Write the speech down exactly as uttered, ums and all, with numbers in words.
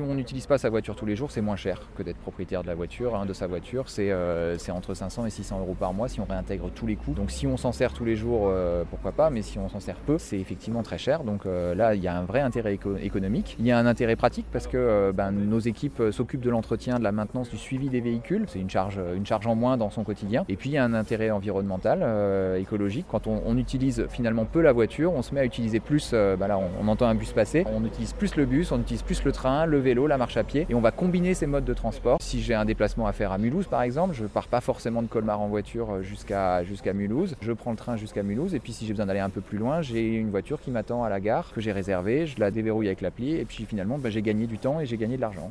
si on n'utilise pas sa voiture tous les jours, c'est moins cher que d'être propriétaire de la voiture, hein, de sa voiture. C'est euh, entre cinq cents et six cents euros par mois si on réintègre tous les coûts. Donc si on s'en sert tous les jours, euh, pourquoi pas, mais si on s'en sert peu, c'est effectivement très cher. Donc euh, là, il y a un vrai intérêt éco économique. Il y a un intérêt pratique parce que euh, ben, nos équipes s'occupent de l'entretien, de la maintenance, du suivi des véhicules. C'est une charge, une charge en moins dans son quotidien. Et puis, il y a un intérêt environnemental, euh, écologique. Quand on, on utilise finalement peu la voiture, on se met à utiliser plus, euh, ben là, on, on entend un bus passer, on utilise plus le bus, on utilise plus le train, le vélo, la marche à pied, et on va combiner ces modes de transport. Si j'ai un déplacement à faire à Mulhouse, par exemple, je ne pars pas forcément de Colmar en voiture jusqu'à jusqu'à Mulhouse. Je prends le train jusqu'à Mulhouse, et puis si j'ai besoin d'aller un peu plus loin, j'ai une voiture qui m'attend à la gare, que j'ai réservée, je la déverrouille avec l'appli, et puis finalement, ben, j'ai gagné du temps et j'ai gagné de l'argent.